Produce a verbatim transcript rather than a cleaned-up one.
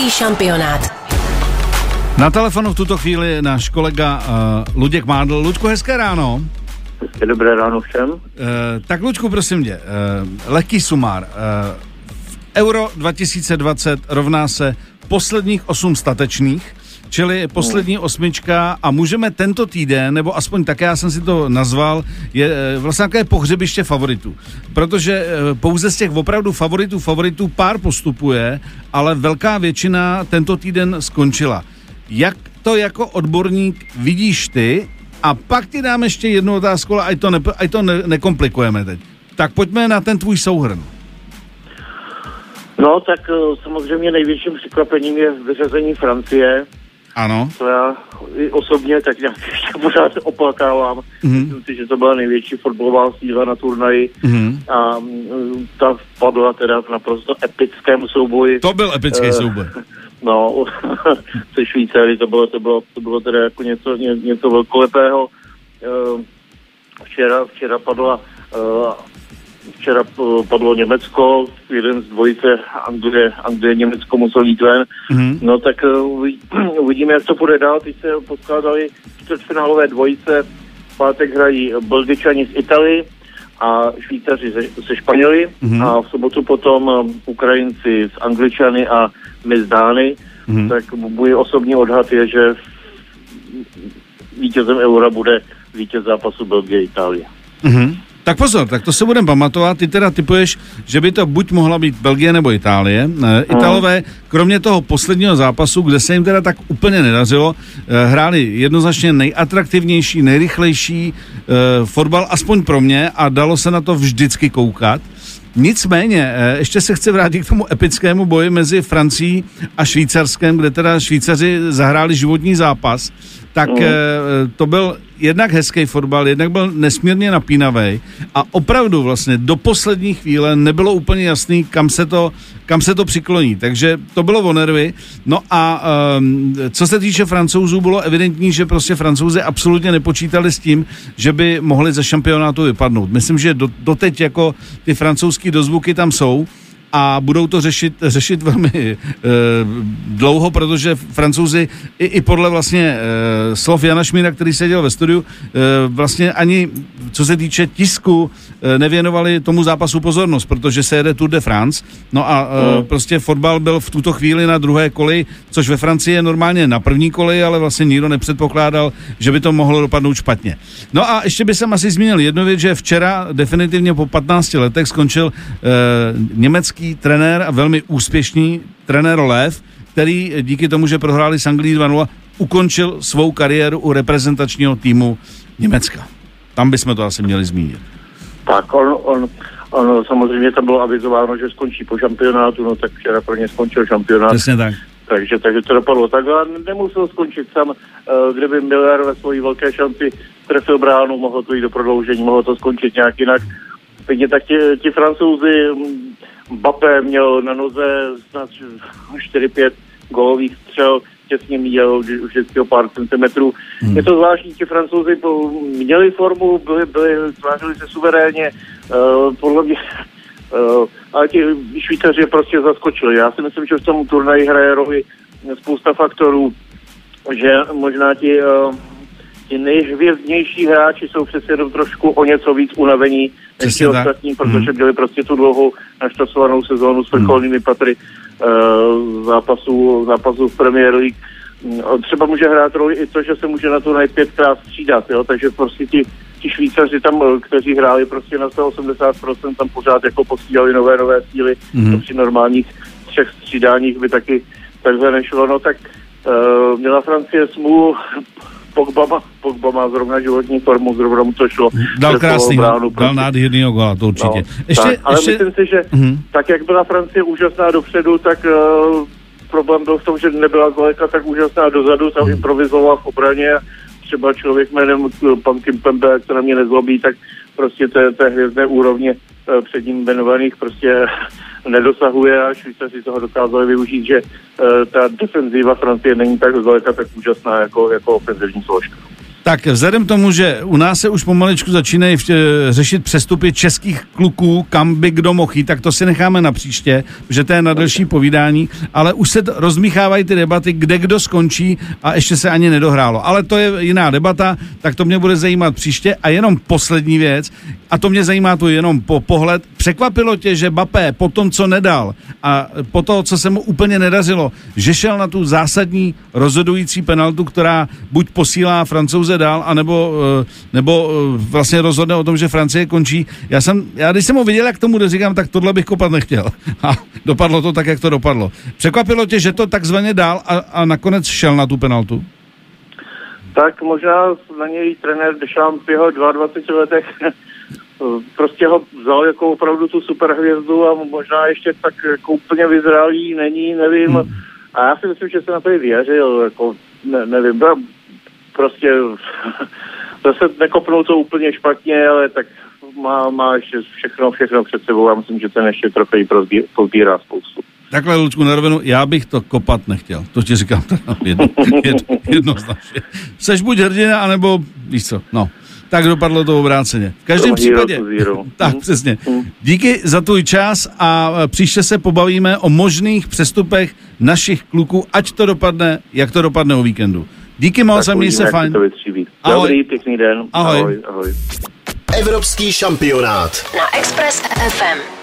evropský šampionát. Na telefonu v tuto chvíli náš kolega uh, Luděk Mádl. Luďku, hezké ráno. Hezké dobré ráno všem. Uh, tak Luďku, prosím tě, uh, lehký sumár. Uh, Euro dva tisíce dvacet rovná se posledních osm statečných, čili poslední osmička, a můžeme tento týden, nebo aspoň tak já jsem si to nazval, je vlastně takové pohřebiště favoritů. Protože pouze z těch opravdu favoritů, favoritů pár postupuje, ale velká většina tento týden skončila. Jak to jako odborník vidíš ty? A pak ti dám ještě jednu otázku, ale ať to, ne, ať to ne, nekomplikujeme teď. Tak pojďme na ten tvůj souhrn. No, tak samozřejmě největším překvapením je vyřazení Francie. Ano. To já osobně tak nějak ještě pořád opakávám. Mm-hmm. Myslím si, že to byla největší fotbalová síla na turnaji. Mm-hmm. A ta padla teda v naprosto epickém souboji. To byl epický uh, souboj. No, se Švýcarii to bylo, to bylo, to bylo teda jako něco, ně, něco velkolepého. Uh, včera, včera padla... Uh, Včera padlo Německo, jeden z dvojice Anglie, Anglie Německo musel jít ven. Mm-hmm. No tak uvidíme, jak to půjde dál. Teď se poskládaly čtvrtfinálové dvojice. V pátek hrají Belgičani z Itálie a Švýcaři ze, ze Španěli. Mm-hmm. A v sobotu potom Ukrajinci z Angličany a my z Dány. Mm-hmm. Tak můj osobní odhad je, že vítězem Eura bude vítěz zápasu Belgie a Itálie. Mm-hmm. Tak pozor, tak to se budeme pamatovat. Ty teda tipuješ, že by to buď mohla být Belgie nebo Itálie. Italové, kromě toho posledního zápasu, kde se jim teda tak úplně nedařilo, hráli jednoznačně nejatraktivnější, nejrychlejší fotbal, aspoň pro mě, a dalo se na to vždycky koukat. Nicméně, ještě se chci vrátit k tomu epickému boji mezi Francií a Švýcarskem, kde teda Švýcaři zahráli životní zápas. Tak to byl jednak hezký fotbal, jednak byl nesmírně napínavý a opravdu vlastně do poslední chvíle nebylo úplně jasný, kam se to, kam se to přikloní. Takže to bylo o nervy. No a um, co se týče Francouzů, bylo evidentní, že prostě Francouzi absolutně nepočítali s tím, že by mohli ze šampionátu vypadnout. Myslím, že do, doteď jako ty francouzský dozvuky tam jsou a budou to řešit, řešit velmi e, dlouho, protože Francouzi i, i podle vlastně e, slov Jana Šmíra, který seděl ve studiu, e, vlastně ani co se týče tisku e, nevěnovali tomu zápasu pozornost, protože se jede Tour de France, no a e, prostě fotbal byl v tuto chvíli na druhé koli, což ve Francii je normálně na první koli, ale vlastně nikdo nepředpokládal, že by to mohlo dopadnout špatně. No a ještě by jsem asi zmínil jednu věc, že včera definitivně po patnácti letech skončil e, německý trenér a velmi úspěšný trenér Löw, který díky tomu, že prohráli s Anglií dva nula, ukončil svou kariéru u reprezentačního týmu Německa. Tam bychom to asi měli zmínit. Tak, on, on, on samozřejmě tam bylo avizováno, že skončí po šampionátu, no tak včera pro ně skončil šampionát. Přesně tak. Takže, takže to dopadlo takhle, nemusel skončit sam, kdyby Miller ve svojí velké šanci trefil bránu, mohlo to jít do prodloužení, mohlo to skončit nějak jinak. Stejně tak ti, ti Francouzi, Mbappé měl na noze snad čtyři pět gólových střel, těsně míjel vždycky o pár centimetrů. Hmm. Je to zvláštní, ti Francouzi měli formu, byli, byli, tvářili se suverénně, uh, podle mě, uh, ale ti Švýcaři prostě zaskočili. Já si myslím, že v tom turnaji hraje roli spousta faktorů, že možná ti, uh, ti nejhvězdnější hráči jsou přece jenom trošku o něco víc unavení, ještě ostatní, protože byli prostě tu dlouhou naštasovanou sezónu s vrcholnými patry uh, zápasů, zápasů v Premier League. Třeba může hrát roli i to, že se může na to nejpětkrát střídat, jo? Takže prostě ti, ti Švýcaři tam, kteří hráli prostě na sto osmdesát procent, tam pořád jako posílali nové, nové síly. Mm. Při normálních třech střídáních by taky takhle nešlo. No tak uh, měla Francie smůlu. Pogba má, Pogba má zrovna životní formu, zrovna mu to šlo. Dal krásný, bránu, dal nádhernýho góla, to určitě. No, ještě, tak, ale ještě... myslím si, že mm-hmm. tak, jak byla Francie úžasná dopředu, tak uh, problém byl v tom, že nebyla zdaleka tak úžasná dozadu, tam mm. improvizovala v obraně. Třeba člověk jménem pan Kim Pembe, jak se na mě nezlobí, tak prostě té, té hvězdné úrovně uh, před ním jmenovaných prostě nedosahuje a Švýcaři toho dokázali využít, že uh, ta defenziva Francie není tak zdaleka tak úžasná jako, jako ofenzivní složka. Tak vzhledem k tomu, že u nás se už pomaličku začínají řešit přestupy českých kluků, kam by kdo mohl jít, tak to si necháme na příště, že to je na další povídání, ale už se rozmíchávají ty debaty, kde kdo skončí a ještě se ani nedohrálo. Ale to je jiná debata, tak to mě bude zajímat příště. A jenom poslední věc, a to mě zajímá to jenom po pohled, překvapilo tě, že Mbappé po tom, co nedal a po to, co se mu úplně nedařilo, že šel na tu zásadní rozhodující penaltu, která buď posílá Francouze dál, anebo nebo vlastně rozhodne o tom, že Francie končí. Já jsem, já když jsem ho viděl, jak tomu říkám, tak tohle bych kopat nechtěl. A dopadlo to tak, jak to dopadlo. Překvapilo tě, že to takzvaně dál a, a nakonec šel na tu penaltu? Tak možná na něj trenér Deschamps v jeho dvacet dva letech prostě ho vzal jako opravdu tu superhvězdu a možná ještě tak jako úplně vyzrálý není, nevím. Hmm. A já si myslím, že se na to věřil, jako ne, nevím, byla prostě zase nekopnou to úplně špatně, ale tak má, má ještě všechno, všechno před sebou. Já myslím, že ten ještě trofej pozbírá spoustu. Takhle, Lučku, na rovinu, já bych to kopat nechtěl. To ti říkám jedno, jedno, jednoznačně. Seš buď hrdina, anebo víš co, no. Tak dopadlo to obráceně. V každém případě. Tak, přesně. Díky za tvůj čas a příště se pobavíme o možných přestupech našich kluků, ať to dopadne, jak to dopadne o víkendu. Díky moc, měj se fajn. Ahoj. Dobrý, pěkný den. Ahoj. Ahoj. Ahoj. Evropský šampionát na Express F M.